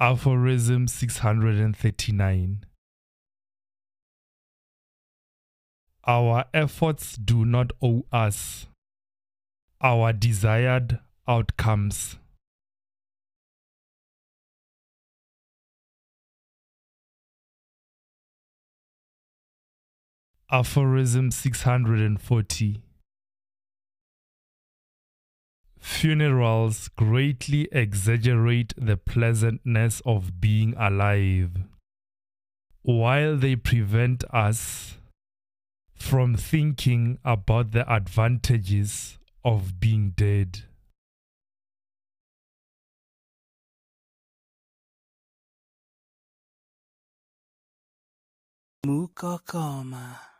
Aphorism 639. Our efforts do not owe us our desired outcomes. Aphorism 640. Funerals greatly exaggerate the pleasantness of being alive, while they prevent us from thinking about the advantages of being dead. Mukokoma.